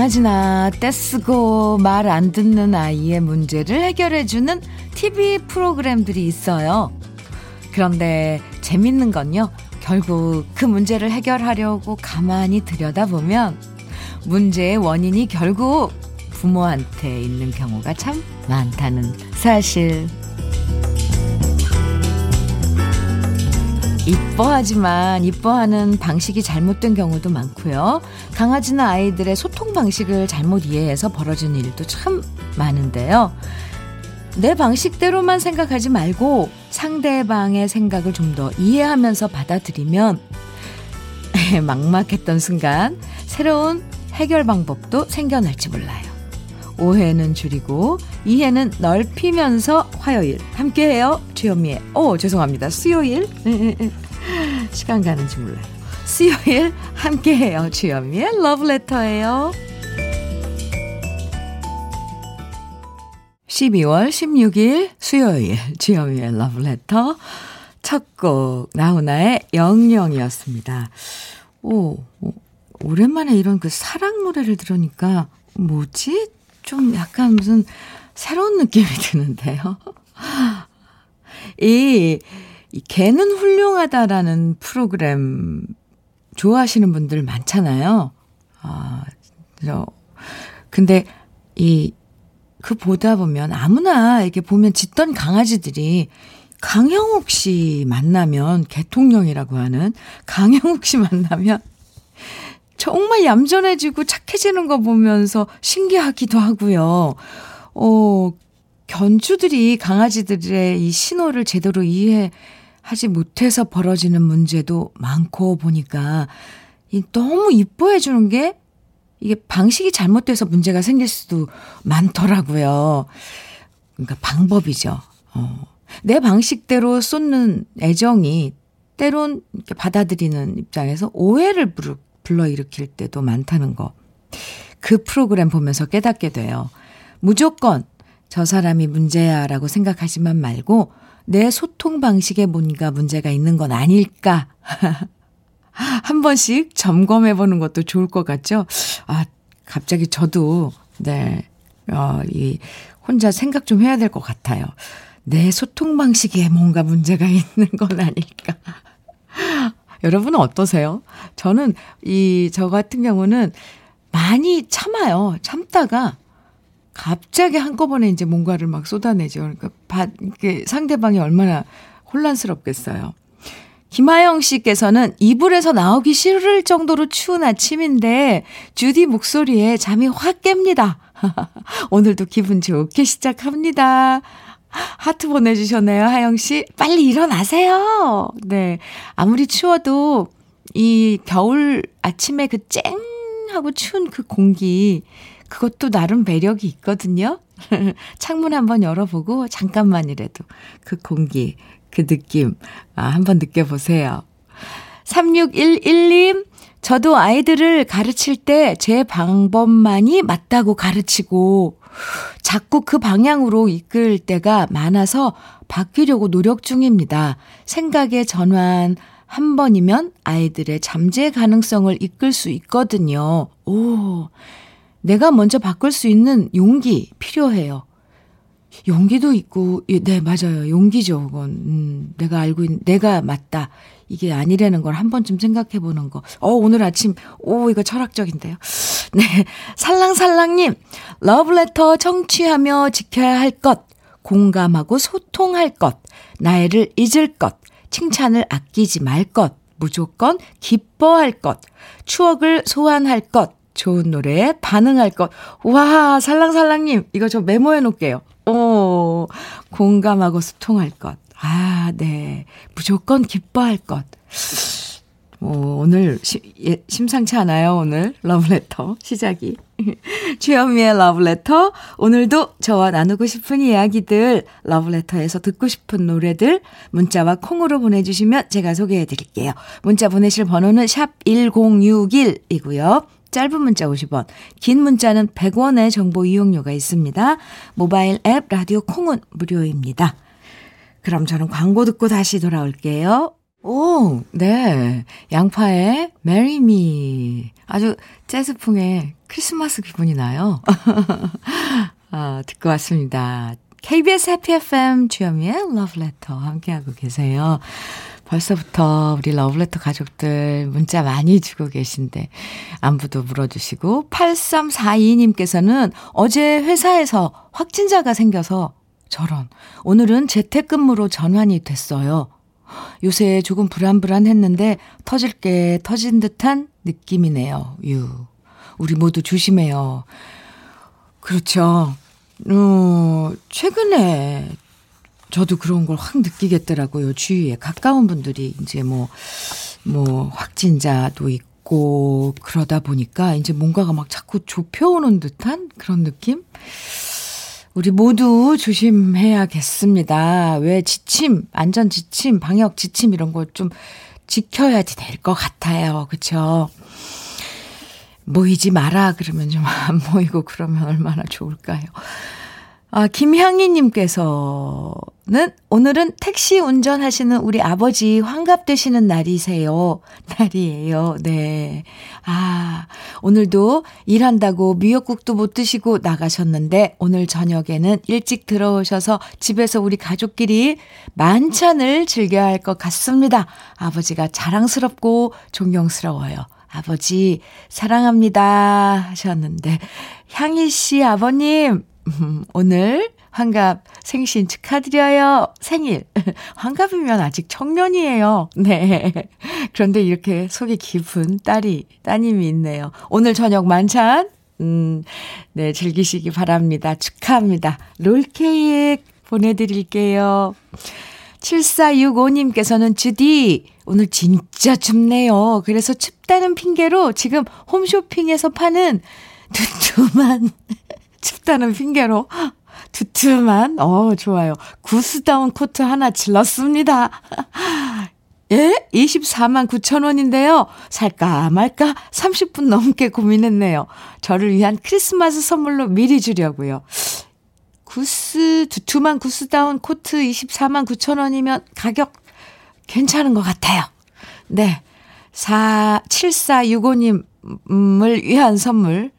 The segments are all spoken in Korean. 강아지나 떼쓰고 말 안 듣는 아이의 문제를 해결해주는 TV 프로그램들이 있어요. 그런데 재밌는 건요, 결국 그 문제를 해결하려고 가만히 들여다보면 문제의 원인이 결국 부모한테 있는 경우가 참 많다는 사실. 이뻐하지만 이뻐하는 방식이 잘못된 경우도 많고요. 강아지나 아이들의 소통 방식을 잘못 이해해서 벌어지는 일도 참 많은데요. 내 방식대로만 생각하지 말고 상대방의 생각을 좀 더 이해하면서 받아들이면 막막했던 순간 새로운 해결 방법도 생겨날지 몰라요. 오해는 줄이고 이해는 넓히면서 화요일 함께해요. 주현미의 수요일 시간 가는지 몰라요. 수요일 함께해요. 주현미의 러브레터예요. 12월 16일 수요일 주현미의 러브레터 첫 곡 나훈아의 영영이었습니다. 오랜만에 이런 그 사랑 노래를 들으니까 뭐지? 좀 약간 무슨 새로운 느낌이 드는데요. 이 개는 훌륭하다라는 프로그램 좋아하시는 분들 많잖아요. 근데 그 보다 보면 아무나 이렇게 보면 짖던 강아지들이 강형욱 씨 만나면, 개통령이라고 하는 강형욱 씨 만나면 정말 얌전해지고 착해지는 거 보면서 신기하기도 하고요. 견주들이 강아지들의 이 신호를 제대로 이해하지 못해서 벌어지는 문제도 많고 보니까 너무 이뻐해 주는 게 이게 방식이 잘못돼서 문제가 생길 수도 많더라고요. 그러니까 방법이죠. 내 방식대로 쏟는 애정이 때론 이렇게 받아들이는 입장에서 오해를 불러일으킬 때도 많다는 거. 그 프로그램 보면서 깨닫게 돼요. 무조건 저 사람이 문제야 라고 생각하지만 말고 내 소통 방식에 뭔가 문제가 있는 건 아닐까 한 번씩 점검해 보는 것도 좋을 것 같죠. 갑자기 저도 혼자 생각 좀 해야 될 것 같아요. 내 소통 방식에 뭔가 문제가 있는 건 아닐까. 여러분은 어떠세요? 저는 저 같은 경우는 많이 참아요. 참다가 갑자기 한꺼번에 이제 뭔가를 막 쏟아내죠. 그러니까 상대방이 얼마나 혼란스럽겠어요. 김하영 씨께서는 이불에서 나오기 싫을 정도로 추운 아침인데 주디 목소리에 잠이 확 깹니다. 오늘도 기분 좋게 시작합니다. 하트 보내주셨네요, 하영 씨. 빨리 일어나세요. 네, 아무리 추워도 이 겨울 아침에 그 쨍하고 추운 그 공기, 그것도 나름 매력이 있거든요. 창문 한번 열어보고 잠깐만이라도 그 공기, 그 느낌 한번 느껴보세요. 3611님, 저도 아이들을 가르칠 때 제 방법만이 맞다고 가르치고 자꾸 그 방향으로 이끌 때가 많아서 바뀌려고 노력 중입니다. 생각의 전환 한 번이면 아이들의 잠재 가능성을 이끌 수 있거든요. 내가 먼저 바꿀 수 있는 용기 필요해요. 용기도 있고, 네, 맞아요. 용기죠, 그건. 내가 알고 있는, 내가 맞다. 이게 아니라는 걸 한 번쯤 생각해 보는 거. 오늘 아침, 이거 철학적인데요. 네. 살랑살랑님, 러브레터 청취하며 지켜야 할 것, 공감하고 소통할 것, 나이를 잊을 것, 칭찬을 아끼지 말 것, 무조건 기뻐할 것, 추억을 소환할 것, 좋은 노래에 반응할 것. 와, 살랑살랑님, 이거 저 메모해 놓을게요. 공감하고 소통할 것. 네. 무조건 기뻐할 것. 오늘 심상치 않아요, 오늘. 러브레터 시작이. 주현미의 러브레터. 오늘도 저와 나누고 싶은 이야기들, 러브레터에서 듣고 싶은 노래들 문자와 콩으로 보내주시면 제가 소개해드릴게요. 문자 보내실 번호는 샵 1061이고요. 짧은 문자 50원, 긴 문자는 100원의 정보 이용료가 있습니다. 모바일 앱 라디오 콩은 무료입니다. 그럼 저는 광고 듣고 다시 돌아올게요. 오, 네. 양파의 Marry Me. 아주 재즈풍의 크리스마스 기분이 나요. 아, 듣고 왔습니다. KBS 해피 FM 주현미의 러브레터 함께하고 계세요. 벌써부터 우리 러브레터 가족들 문자 많이 주고 계신데 안부도 물어주시고 8342님께서는 어제 회사에서 확진자가 생겨서 저런 오늘은 재택근무로 전환이 됐어요. 요새 조금 불안불안했는데 터질 게 터진 듯한 느낌이네요. 유 우리 모두 조심해요. 그렇죠. 최근에 저도 그런 걸 확 느끼겠더라고요. 주위에 가까운 분들이 이제 뭐 확진자도 있고 그러다 보니까 이제 뭔가가 막 자꾸 좁혀오는 듯한 그런 느낌? 우리 모두 조심해야겠습니다. 왜 지침, 안전 지침, 방역 지침 이런 거 좀 지켜야지 될 것 같아요. 그렇죠? 모이지 마라 그러면 좀 안 모이고 그러면 얼마나 좋을까요? 아, 김향희님께서는 오늘은 택시 운전하시는 우리 아버지 환갑되시는 날이에요. 네. 아, 오늘도 일한다고 미역국도 못 드시고 나가셨는데 오늘 저녁에는 일찍 들어오셔서 집에서 우리 가족끼리 만찬을 즐겨야 할 것 같습니다. 아버지가 자랑스럽고 존경스러워요. 아버지 사랑합니다 하셨는데 향희 씨 아버님 오늘 환갑 생신 축하드려요. 생일. 환갑이면 아직 청년이에요. 네. 그런데 이렇게 속이 깊은 따님이 있네요. 오늘 저녁 만찬 네, 즐기시기 바랍니다. 축하합니다. 롤케이크 보내드릴게요. 7465님께서는 주디 오늘 진짜 춥네요. 그래서 춥다는 핑계로 지금 홈쇼핑에서 파는 두툼한 좋아요. 구스다운 코트 하나 질렀습니다. 예? 249,000원인데요. 살까 말까 30분 넘게 고민했네요. 저를 위한 크리스마스 선물로 미리 주려고요. 두툼한 구스다운 코트 249,000원이면 가격 괜찮은 것 같아요. 네. 7465님을 위한 선물.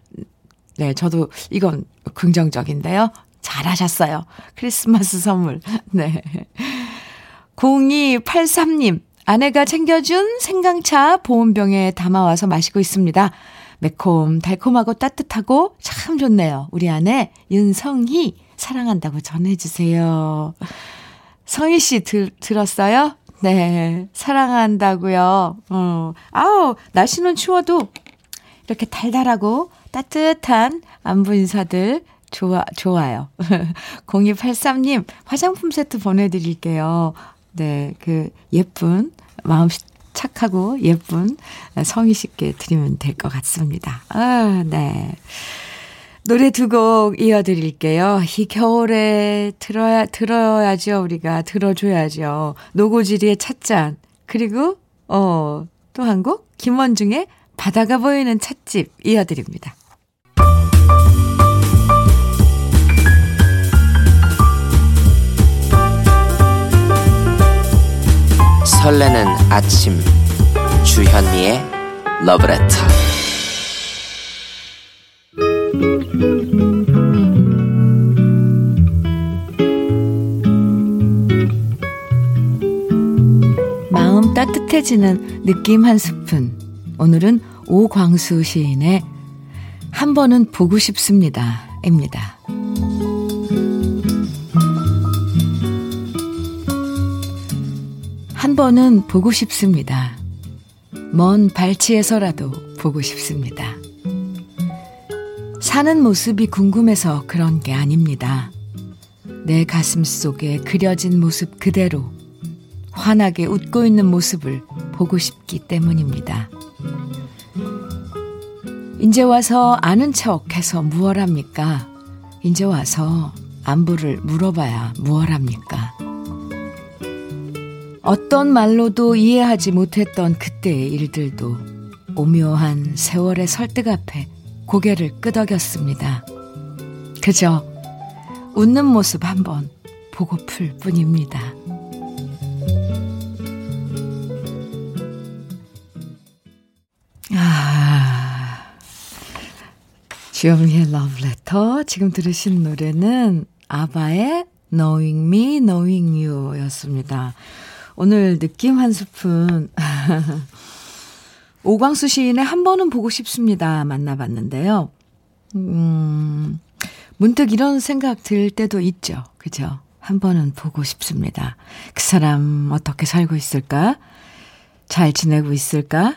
네, 저도 이건 긍정적인데요. 잘하셨어요. 크리스마스 선물. 네. 0283님, 아내가 챙겨준 생강차 보온병에 담아와서 마시고 있습니다. 매콤, 달콤하고 따뜻하고 참 좋네요. 우리 아내 윤성희 사랑한다고 전해주세요. 성희 씨 들었어요? 네, 사랑한다고요. 아우 날씨는 추워도 이렇게 달달하고 따뜻한 안부 인사들 좋아요. 0283님 화장품 세트 보내드릴게요. 네, 그 예쁜 마음 착하고 예쁜 성희 씨께 드리면 될 것 같습니다. 아, 네. 노래 두 곡 이어드릴게요. 이 겨울에 들어야죠. 우리가 들어줘야죠. 노고지리의 찻잔 그리고 또 한 곡 김원중의 바다가 보이는 찻집 이어드립니다. 설레는 아침 주현미의 러브레터. 마음 따뜻해지는 느낌 한 스푼. 오늘은 오광수 시인의 한 번은 보고 싶습니다 입니다. 한 번은 보고 싶습니다. 먼 발치에서라도 보고 싶습니다. 사는 모습이 궁금해서 그런 게 아닙니다. 내 가슴 속에 그려진 모습 그대로 환하게 웃고 있는 모습을 보고 싶기 때문입니다. 이제 와서 아는 척 해서 무얼 합니까? 이제 와서 안부를 물어봐야 무얼 합니까? 어떤 말로도 이해하지 못했던 그때의 일들도 오묘한 세월의 설득 앞에 고개를 끄덕였습니다. 그저 웃는 모습 한번 보고플 뿐입니다. 주현미의 러브레터. 지금 들으신 노래는 아바의 Knowing Me, Knowing You 였습니다. 오늘 느낌 한 스푼. 오광수 시인의 한 번은 보고 싶습니다. 만나봤는데요. 문득 이런 생각 들 때도 있죠. 그죠? 한 번은 보고 싶습니다. 그 사람 어떻게 살고 있을까? 잘 지내고 있을까?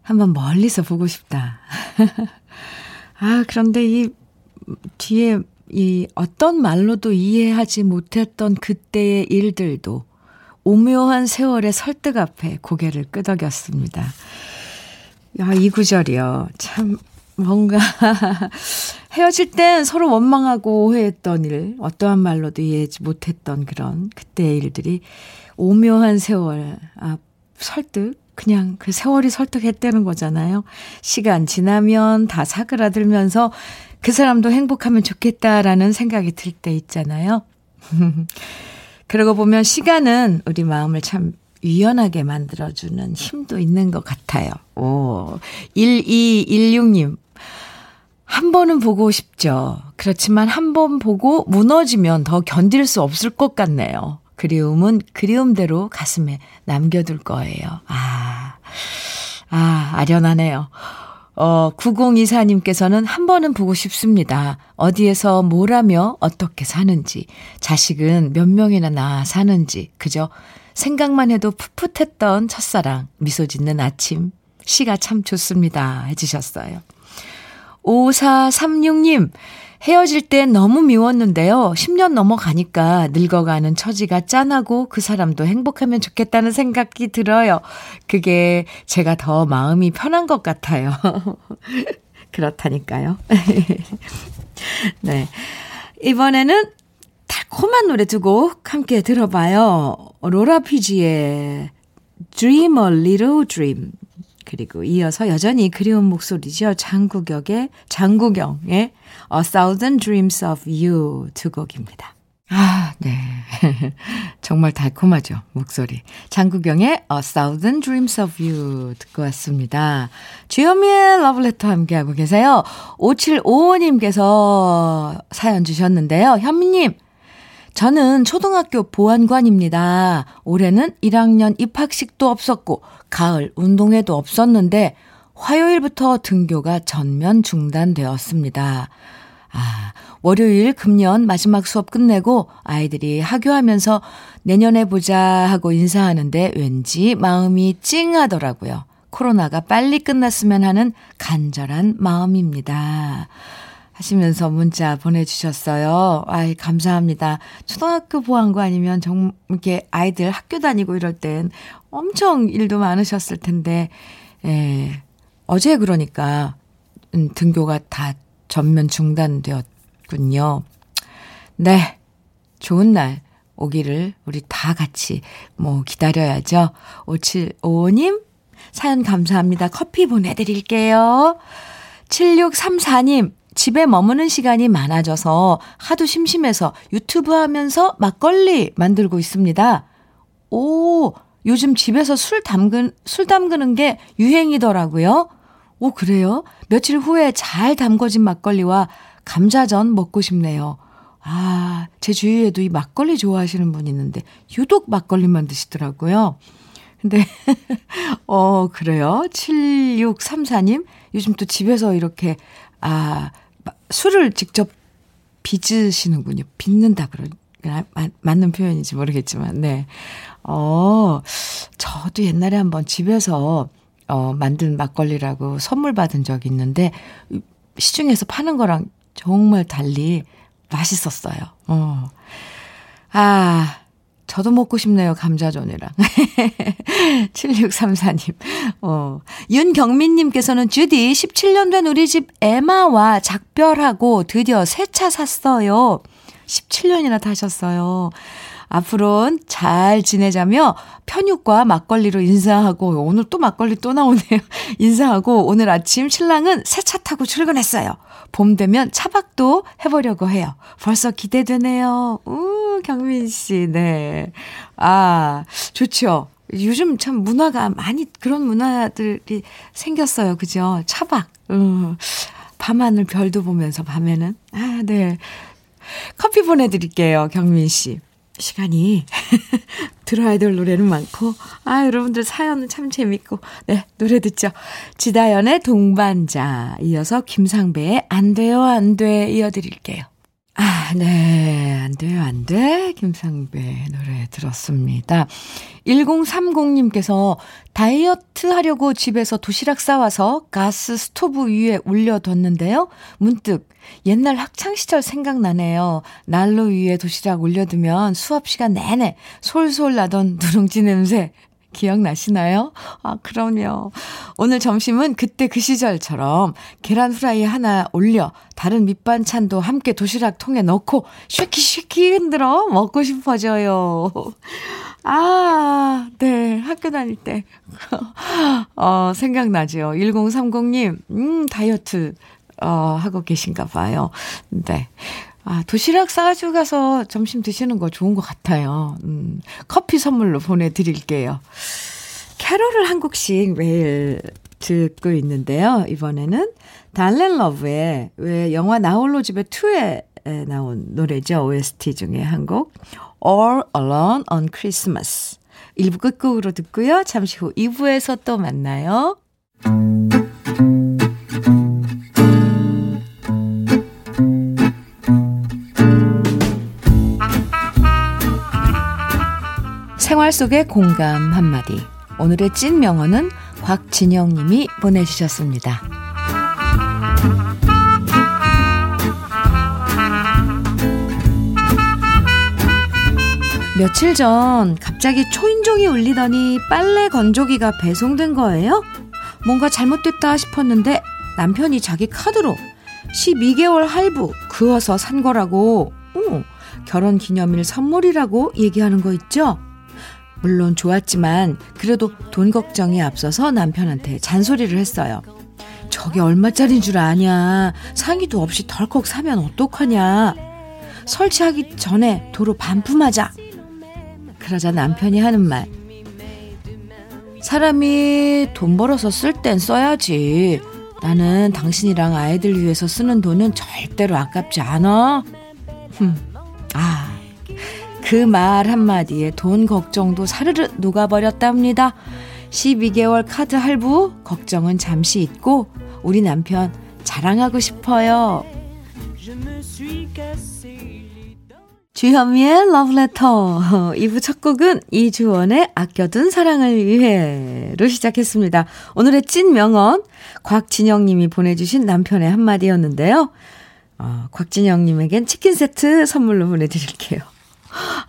한번 멀리서 보고 싶다. 아, 그런데 이 뒤에 이 어떤 말로도 이해하지 못했던 그때의 일들도 오묘한 세월의 설득 앞에 고개를 끄덕였습니다. 야, 이 구절이요. 참 뭔가 헤어질 땐 서로 원망하고 오해했던 일, 어떠한 말로도 이해하지 못했던 그런 그때의 일들이 오묘한 세월 앞 설득, 그냥 그 세월이 설득했다는 거잖아요. 시간 지나면 다 사그라들면서 그 사람도 행복하면 좋겠다라는 생각이 들 때 있잖아요. 그러고 보면 시간은 우리 마음을 참 유연하게 만들어주는 힘도 있는 것 같아요. 오, 1216님. 한 번은 보고 싶죠. 그렇지만 한 번 보고 무너지면 더 견딜 수 없을 것 같네요. 그리움은 그리움대로 가슴에 남겨둘 거예요. 아련하네요. 9024님께서는 한 번은 보고 싶습니다. 어디에서 뭘 하며 어떻게 사는지, 자식은 몇 명이나 낳아 사는지, 그저 생각만 해도 풋풋했던 첫사랑, 미소 짓는 아침, 시가 참 좋습니다. 해주셨어요. 5436님, 헤어질 땐 너무 미웠는데요. 10년 넘어가니까 늙어가는 처지가 짠하고 그 사람도 행복하면 좋겠다는 생각이 들어요. 그게 제가 더 마음이 편한 것 같아요. 그렇다니까요. 네, 이번에는 달콤한 노래 두 곡 함께 들어봐요. 로라 피지의 Dream a Little Dream, 그리고 이어서 여전히 그리운 목소리죠. 장국영의 A Thousand Dreams of You 두 곡입니다. 아, 네. 정말 달콤하죠, 목소리. 장국영의 A Thousand Dreams of You 듣고 왔습니다. 주현미의 러브레터 함께하고 계세요. 5755님께서 사연 주셨는데요. 현미님, 저는 초등학교 보안관입니다. 올해는 1학년 입학식도 없었고 가을 운동회도 없었는데 화요일부터 등교가 전면 중단되었습니다. 월요일 금년 마지막 수업 끝내고 아이들이 하교하면서 내년에 보자 하고 인사하는데 왠지 마음이 찡하더라고요. 코로나가 빨리 끝났으면 하는 간절한 마음입니다. 하시면서 문자 보내주셨어요. 아이, 감사합니다. 초등학교 보안관이면 정말 이렇게 아이들 학교 다니고 이럴 땐 엄청 일도 많으셨을 텐데, 어제 그러니까 등교가 다 전면 중단되었군요. 네, 좋은 날 오기를 우리 다 같이 기다려야죠. 5755님, 사연 감사합니다. 커피 보내드릴게요. 7634님, 집에 머무는 시간이 많아져서 하도 심심해서 유튜브 하면서 막걸리 만들고 있습니다. 오, 요즘 집에서 술 담그는 게 유행이더라고요. 오, 그래요? 며칠 후에 잘 담궈진 막걸리와 감자전 먹고 싶네요. 아, 제 주위에도 이 막걸리 좋아하시는 분이 있는데 유독 막걸리만 드시더라고요. 근데 그래요? 7634님, 요즘 또 집에서 이렇게 술을 직접 빚으시는군요. 빚는다 맞는 표현인지 모르겠지만, 네. 저도 옛날에 한번 집에서 만든 막걸리라고 선물 받은 적이 있는데 시중에서 파는 거랑 정말 달리 맛있었어요. 저도 먹고 싶네요, 감자전이랑. 7634님. 윤경민님께서는, 주디, 17년 된 우리 집 에마와 작별하고 드디어 새 차 샀어요. 17년이나 타셨어요. 앞으로는 잘 지내자며 편육과 막걸리로 인사하고, 오늘 또 막걸리 또 나오네요. 인사하고 오늘 아침 신랑은 새 차 타고 출근했어요. 봄 되면 차박도 해보려고 해요. 벌써 기대되네요. 경민 씨, 네. 좋죠. 요즘 참 문화가 많이, 그런 문화들이 생겼어요. 그죠? 차박. 밤하늘 별도 보면서 밤에는. 아, 네. 커피 보내드릴게요, 경민 씨. 시간이 들어야 될 노래는 많고, 아, 여러분들 사연은 참 재밌고, 네, 노래 듣죠. 지다연의 동반자, 이어서 김상배의 안 돼요, 안 돼, 이어드릴게요. 아, 네, 안 돼요, 안 돼, 김상배 노래 들었습니다. 1030님께서 다이어트 하려고 집에서 도시락 싸와서 가스 스토브 위에 올려뒀는데요. 문득 옛날 학창시절 생각나네요. 난로 위에 도시락 올려두면 수업시간 내내 솔솔 나던 누룽지 냄새 기억나시나요? 아, 그럼요. 오늘 점심은 그때 그 시절처럼 계란 후라이 하나 올려 다른 밑반찬도 함께 도시락 통에 넣고 쉐키쉐키 흔들어 먹고 싶어져요. 아, 네. 학교 다닐 때. 생각나죠. 1030님, 다이어트, 하고 계신가 봐요. 네. 아, 도시락 싸가지고 가서 점심 드시는 거 좋은 것 같아요. 커피 선물로 보내드릴게요. 캐롤을 한 곡씩 매일 듣고 있는데요. 이번에는 달랜 러브의 왜 영화 나홀로 집에 2에 나온 노래죠. OST 중에 한 곡 All Alone on Christmas 1부 끝곡으로 듣고요. 잠시 후 2부에서 또 만나요. 생활 속의 공감 한마디. 오늘의 찐 명언은 곽진영 님이 보내주셨습니다. 며칠 전 갑자기 초인종이 울리더니 빨래 건조기가 배송된 거예요. 뭔가 잘못됐다 싶었는데 남편이 자기 카드로 12개월 할부 그어서 산 거라고, 결혼기념일 선물이라고 얘기하는 거 있죠. 물론 좋았지만 그래도 돈 걱정이 앞서서 남편한테 잔소리를 했어요. 저게 얼마짜린 줄 아냐. 상의도 없이 덜컥 사면 어떡하냐. 설치하기 전에 도로 반품하자. 그러자 남편이 하는 말. 사람이 돈 벌어서 쓸 땐 써야지. 나는 당신이랑 아이들 위해서 쓰는 돈은 절대로 아깝지 않아. 아. 그 말 한마디에 돈 걱정도 사르르 녹아버렸답니다. 12개월 카드 할부 걱정은 잠시 잊고 우리 남편 자랑하고 싶어요. 주현미의 러브레터 2부 첫 곡은 이주원의 아껴둔 사랑을 위해로 시작했습니다. 오늘의 찐 명언 곽진영님이 보내주신 남편의 한마디였는데요. 곽진영님에겐 치킨 세트 선물로 보내드릴게요.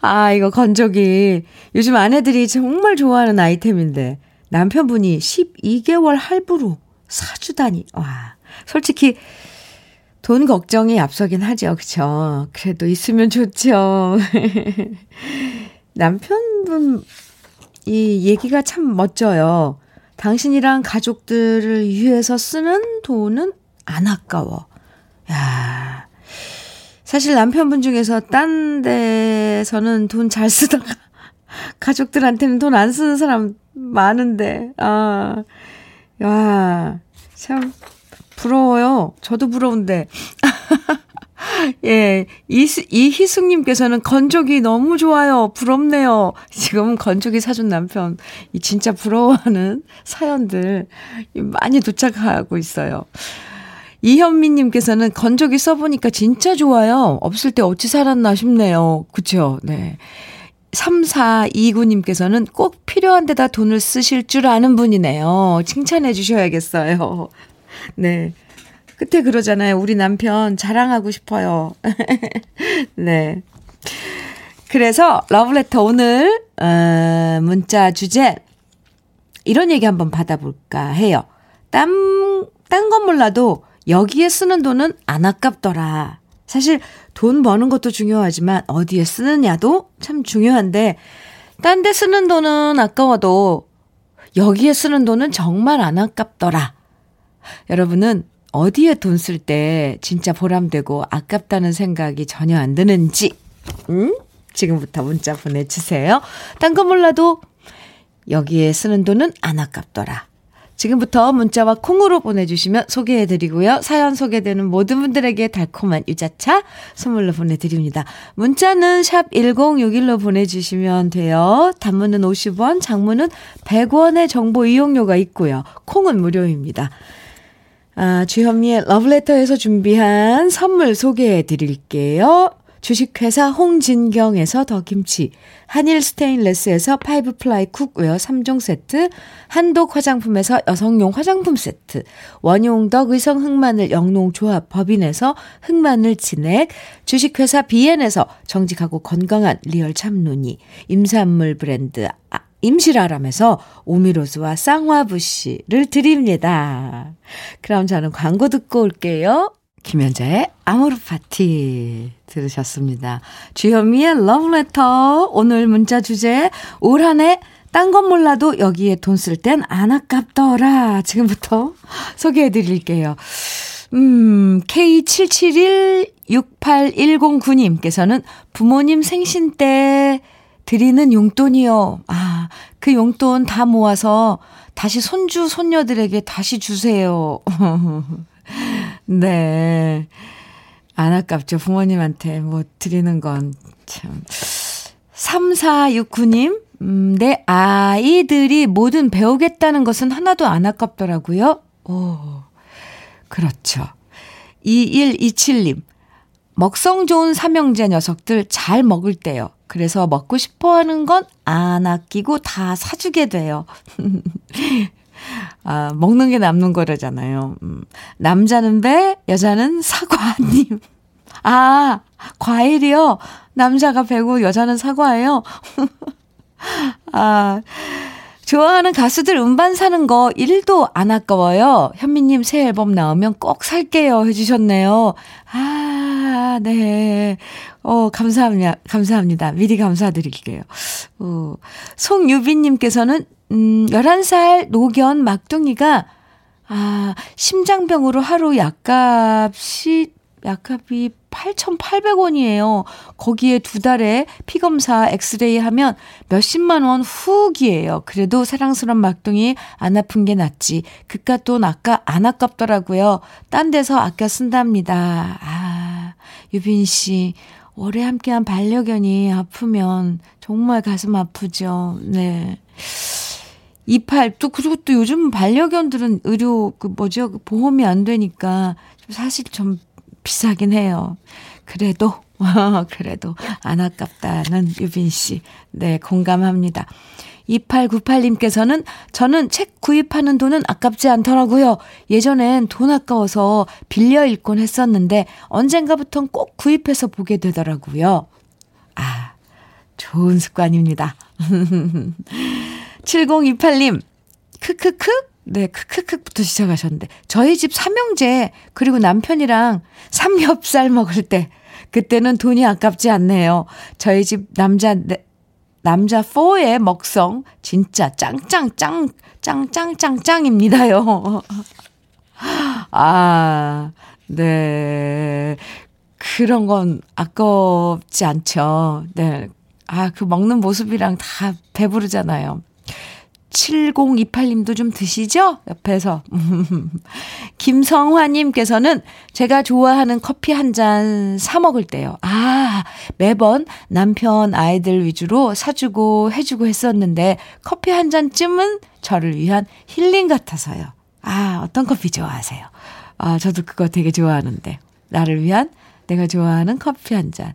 아, 이거 건조기. 요즘 아내들이 정말 좋아하는 아이템인데 남편분이 12개월 할부로 사주다니. 와, 솔직히 돈 걱정이 앞서긴 하죠. 그쵸? 그래도 있으면 좋죠. 남편분 이 얘기가 참 멋져요. 당신이랑 가족들을 위해서 쓰는 돈은 안 아까워. 야, 사실 남편분 중에서 딴 데서는 돈 잘 쓰다가 가족들한테는 돈 안 쓰는 사람 많은데, 아, 와, 참 부러워요. 저도 부러운데. 예, 이희숙님께서는 건조기 너무 좋아요. 부럽네요. 지금 건조기 사준 남편, 이 진짜 부러워하는 사연들 많이 도착하고 있어요. 이현미님께서는 건조기 써보니까 진짜 좋아요. 없을 때 어찌 살았나 싶네요. 그쵸? 네. 3429님께서는 꼭 필요한 데다 돈을 쓰실 줄 아는 분이네요. 칭찬해 주셔야겠어요. 네. 끝에 그러잖아요. 우리 남편 자랑하고 싶어요. 네. 그래서 러브레터 오늘 문자 주제 이런 얘기 한번 받아볼까 해요. 딴 건 몰라도 여기에 쓰는 돈은 안 아깝더라. 사실 돈 버는 것도 중요하지만 어디에 쓰느냐도 참 중요한데 딴 데 쓰는 돈은 아까워도 여기에 쓰는 돈은 정말 안 아깝더라. 여러분은 어디에 돈 쓸 때 진짜 보람되고 아깝다는 생각이 전혀 안 드는지 지금부터 문자 보내주세요. 딴 거 몰라도 여기에 쓰는 돈은 안 아깝더라. 지금부터 문자와 콩으로 보내주시면 소개해드리고요. 사연 소개되는 모든 분들에게 달콤한 유자차 선물로 보내드립니다. 문자는 샵 1061로 보내주시면 돼요. 단문은 50원, 장문은 100원의 정보 이용료가 있고요. 콩은 무료입니다. 아, 주현미의 러브레터에서 준비한 선물 소개해드릴게요. 주식회사 홍진경에서 더김치, 한일 스테인레스에서 파이브플라이 쿡웨어 3종 세트, 한독 화장품에서 여성용 화장품 세트, 원용덕 의성 흑마늘 영농조합 법인에서 흑마늘 진액, 주식회사 비엔에서 정직하고 건강한 리얼 참눈이, 임산물 브랜드 임실아람에서 오미로스와 쌍화부시를 드립니다. 그럼 저는 광고 듣고 올게요. 김연자의 아모르 파티 들으셨습니다. 주현미의 러브레터. 오늘 문자 주제, 올 한 해 딴 건 몰라도 여기에 돈 쓸 땐 안 아깝더라. 지금부터 소개해 드릴게요. K77168109님께서는 부모님 생신 때 드리는 용돈이요. 아, 그 용돈 다 모아서 다시 손주 손녀들에게 다시 주세요. 네. 안 아깝죠. 부모님한테 뭐 드리는 건 참. 3469님, 내 아이들이 뭐든 배우겠다는 것은 하나도 안 아깝더라고요. 오, 그렇죠. 2127님, 먹성 좋은 삼형제 녀석들 잘 먹을 때요. 그래서 먹고 싶어 하는 건 안 아끼고 다 사주게 돼요. 아, 먹는 게 남는 거라잖아요. 남자는 배, 여자는 사과님. 아, 과일이요? 남자가 배고 여자는 사과예요? 아, 좋아하는 가수들 음반 사는 거 1도 안 아까워요. 현미님 새 앨범 나오면 꼭 살게요 해주셨네요. 아, 네. 감사합니다. 감사합니다. 미리 감사드릴게요. 송유빈님께서는 11살 노견 막둥이가, 아, 심장병으로 하루 약값이 8,800원이에요. 거기에 2달에 피검사, 엑스레이 하면 몇십만 원 훅이에요. 그래도 사랑스러운 막둥이 안 아픈 게 낫지. 그깟 돈 아까 안 아깝더라고요. 딴 데서 아껴 쓴답니다. 아, 유빈 씨. 오래 함께한 반려견이 아프면 정말 가슴 아프죠. 네. 28, 또, 그리고 또 요즘 반려견들은 의료, 보험이 안 되니까 사실 좀 비싸긴 해요. 그래도 안 아깝다는 유빈 씨. 네, 공감합니다. 2898님께서는 저는 책 구입하는 돈은 아깝지 않더라고요. 예전엔 돈 아까워서 빌려 읽곤 했었는데 언젠가부턴 꼭 구입해서 보게 되더라고요. 아, 좋은 습관입니다. 7028님, 크크크? 네, 크크크부터 시작하셨는데. 저희 집 삼형제, 그리고 남편이랑 삼겹살 먹을 때, 그때는 돈이 아깝지 않네요. 저희 집 남자 4의 먹성, 진짜 짱짱짱입니다요. 아, 네. 그런 건 아깝지 않죠. 네. 아, 그 먹는 모습이랑 다 배부르잖아요. 7028님도 좀 드시죠? 옆에서. 김성화님께서는 제가 좋아하는 커피 한 잔 사 먹을 때요. 아, 매번 남편 아이들 위주로 사주고 해주고 했었는데 커피 한 잔쯤은 저를 위한 힐링 같아서요. 아, 어떤 커피 좋아하세요? 아, 저도 그거 되게 좋아하는데. 나를 위한 내가 좋아하는 커피 한 잔.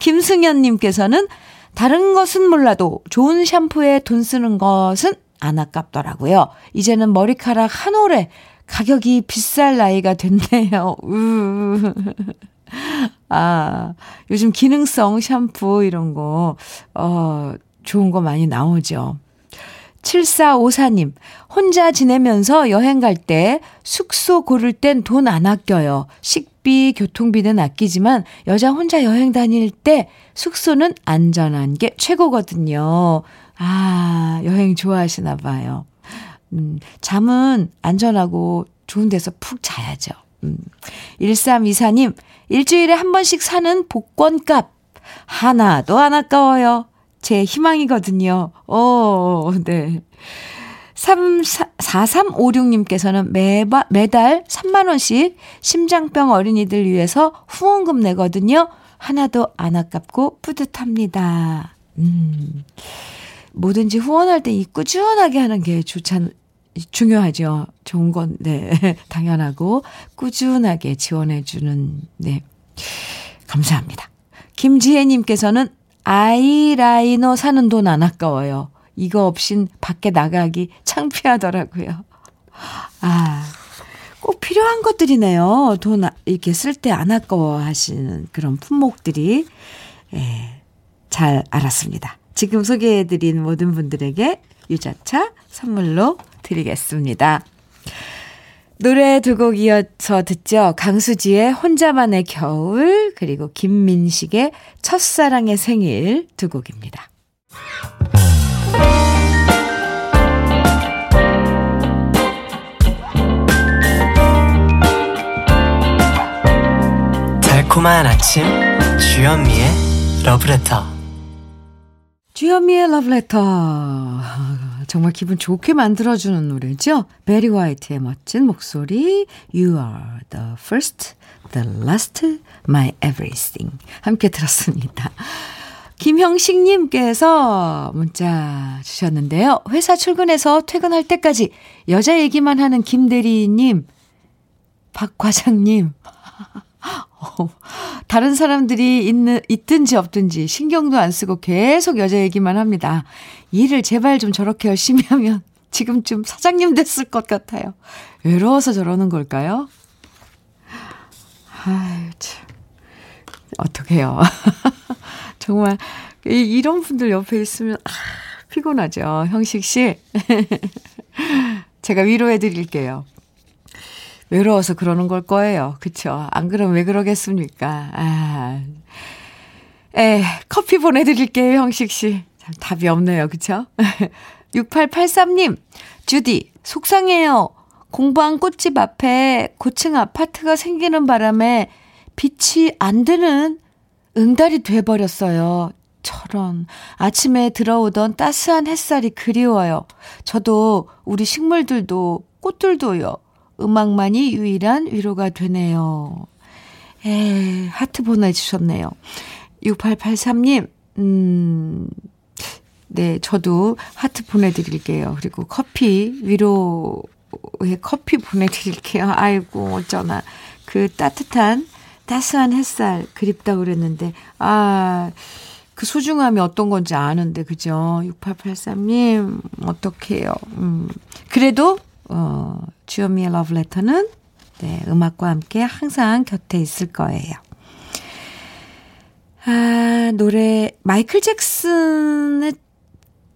김승현님께서는 다른 것은 몰라도 좋은 샴푸에 돈 쓰는 것은 안 아깝더라고요. 이제는 머리카락 한 올에 가격이 비쌀 나이가 됐네요. 아, 요즘 기능성 샴푸 이런 거, 좋은 거 많이 나오죠. 7454님, 혼자 지내면서 여행 갈 때 숙소 고를 땐 돈 안 아껴요. 식비, 교통비는 아끼지만 여자 혼자 여행 다닐 때 숙소는 안전한 게 최고거든요. 아, 여행 좋아하시나 봐요. 잠은 안전하고 좋은 데서 푹 자야죠. 1324님, 일주일에 한 번씩 사는 복권값 하나도 안 아까워요. 제 희망이거든요. 오, 네. 4356님께서는 매달 3만원씩 심장병 어린이들 위해서 후원금 내거든요. 하나도 안 아깝고 뿌듯합니다. 뭐든지 후원할 때 이 꾸준하게 하는 게 중요하죠. 좋은 건, 네. 당연하고, 꾸준하게 지원해주는, 네. 감사합니다. 김지혜님께서는 아이라이너 사는 돈 안 아까워요. 이거 없인 밖에 나가기 창피하더라고요. 아, 꼭 필요한 것들이네요. 돈 이렇게 쓸 때 안 아까워 하시는 그런 품목들이. 예, 잘 알았습니다. 지금 소개해드린 모든 분들에게 유자차 선물로 드리겠습니다. 노래 두 곡 이어서 듣죠. 강수지의 혼자만의 겨울, 그리고 김민식의 첫사랑의 생일 두 곡입니다. 달콤한 아침 주현미의 러브레터. 주현미의 러브레터. 정말 기분 좋게 만들어주는 노래죠. 베리 화이트의 멋진 목소리, You are the first, the last, my everything. 함께 들었습니다. 김형식님께서 문자 주셨는데요. 회사 출근해서 퇴근할 때까지 여자 얘기만 하는 김대리님, 박 과장님. 다른 사람들이 있든지 없든지 신경도 안 쓰고 계속 여자 얘기만 합니다. 일을 제발 좀 저렇게 열심히 하면 지금쯤 사장님 됐을 것 같아요. 외로워서 저러는 걸까요? 아유, 참. 어떡해요. 정말, 이런 분들 옆에 있으면, 아, 피곤하죠. 형식 씨. 제가 위로해 드릴게요. 외로워서 그러는 걸 거예요. 그쵸? 안 그러면 왜 그러겠습니까? 아. 에, 커피 보내드릴게요, 형식 씨. 참, 답이 없네요. 그쵸? 6883님, 주디, 속상해요. 공방 꽃집 앞에 고층 아파트가 생기는 바람에 빛이 안 드는 응달이 돼버렸어요. 저런, 아침에 들어오던 따스한 햇살이 그리워요. 저도 우리 식물들도 꽃들도요. 음악만이 유일한 위로가 되네요. 에, 하트 보내주셨네요. 6883님, 네, 저도 하트 보내드릴게요. 그리고 커피, 위로의 커피 보내드릴게요. 아이고, 어쩌나. 그 따뜻한, 따스한 햇살 그립다고 그랬는데, 아, 그 소중함이 어떤 건지 아는데, 그죠? 6883님, 어떡해요. 그래도, 주현미의 러브레터는 네, 음악과 함께 항상 곁에 있을 거예요. 아, 노래 마이클 잭슨의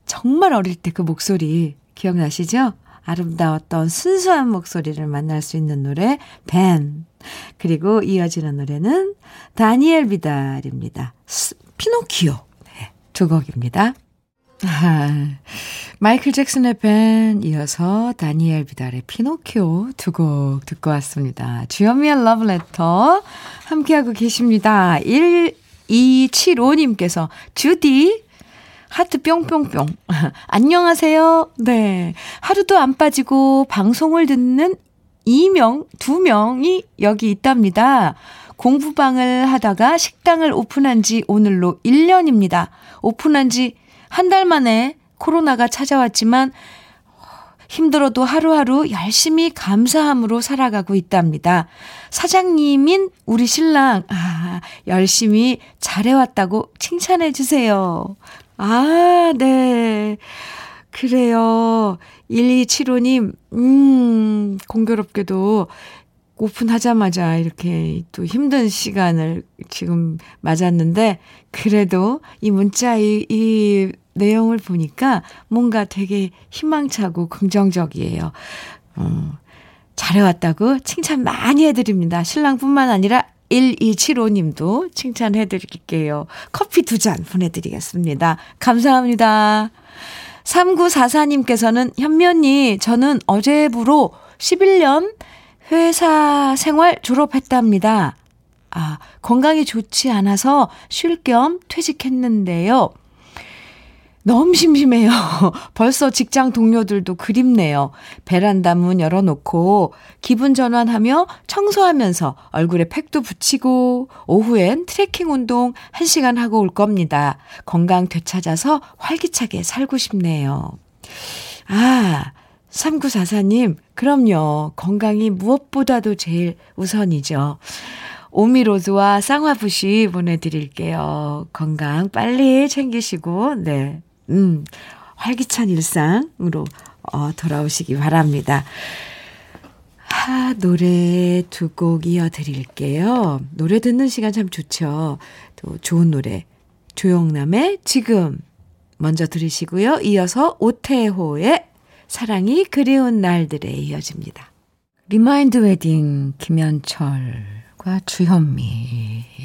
정말 어릴 때 그 목소리 기억나시죠? 아름다웠던 순수한 목소리를 만날 수 있는 노래 벤. 그리고 이어지는 노래는 다니엘 비달입니다. 피노키오. 네, 두 곡입니다. 아, 마이클 잭슨의 벤 이어서 다니엘 비달의 피노키오 두 곡 듣고 왔습니다. 주현미의 러브레터 함께하고 계십니다. 1275님께서 주디 하트 뿅뿅뿅 안녕하세요. 네, 하루도 안 빠지고 방송을 듣는 2명, 2명이 여기 있답니다. 공부방을 하다가 식당을 오픈한 지 오늘로 1년입니다. 오픈한 지 한 달 만에 코로나가 찾아왔지만 힘들어도 하루하루 열심히 감사함으로 살아가고 있답니다. 사장님인 우리 신랑, 아, 열심히 잘해왔다고 칭찬해 주세요. 아, 네. 그래요. 1275님, 공교롭게도 오픈하자마자 이렇게 또 힘든 시간을 지금 맞았는데, 그래도 이 문자, 이 내용을 보니까 뭔가 되게 희망차고 긍정적이에요. 잘해왔다고 칭찬 많이 해드립니다. 신랑뿐만 아니라 1275님도 칭찬해드릴게요. 커피 2잔 보내드리겠습니다. 감사합니다. 3944님께서는 현미 언니, 저는 어제부로 11년 회사 생활 졸업했답니다. 아, 건강이 좋지 않아서 쉴 겸 퇴직했는데요. 너무 심심해요. 벌써 직장 동료들도 그립네요. 베란다 문 열어놓고 기분 전환하며 청소하면서 얼굴에 팩도 붙이고 오후엔 트레킹 운동 1시간 하고 올 겁니다. 건강 되찾아서 활기차게 살고 싶네요. 아, 3944님, 그럼요. 건강이 무엇보다도 제일 우선이죠. 오미로드와 쌍화부시 보내드릴게요. 건강 빨리 챙기시고, 네. 활기찬 일상으로 돌아오시기 바랍니다. 아, 노래 두 곡 이어드릴게요. 노래 듣는 시간 참 좋죠. 또 좋은 노래. 조영남의 지금 먼저 들으시고요. 이어서 오태호의 사랑이 그리운 날들에 이어집니다. 리마인드 웨딩 김현철. 주현미.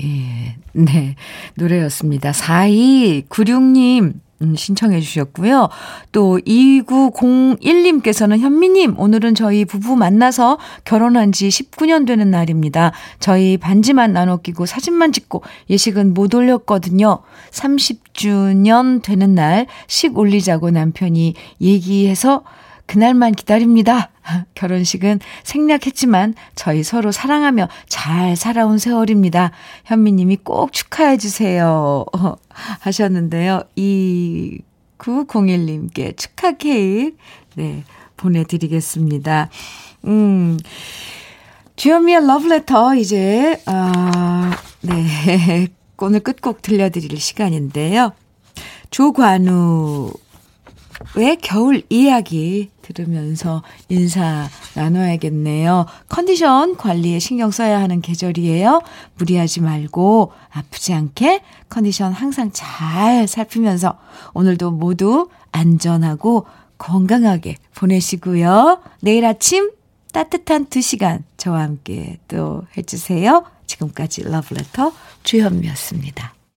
예. 네. 노래였습니다. 4296님 신청해 주셨고요. 또 2901님께서는 현미님, 오늘은 저희 부부 만나서 결혼한 지 19년 되는 날입니다. 저희 반지만 나눠 끼고 사진만 찍고 예식은 못 올렸거든요. 30주년 되는 날 식 올리자고 남편이 얘기해서 그날만 기다립니다. 결혼식은 생략했지만 저희 서로 사랑하며 잘 살아온 세월입니다. 현미님이 꼭 축하해 주세요 하셨는데요. 2901님께 축하 케이크 네, 보내드리겠습니다. 주현미의 러브레터 이제 네, 오늘 끝곡 들려드릴 시간인데요. 조관우 왜 겨울 이야기 들으면서 인사 나눠야겠네요. 컨디션 관리에 신경 써야 하는 계절이에요. 무리하지 말고 아프지 않게 컨디션 항상 잘 살피면서 오늘도 모두 안전하고 건강하게 보내시고요. 내일 아침 따뜻한 2시간 저와 함께 또 해주세요. 지금까지 러브레터 주현미였습니다.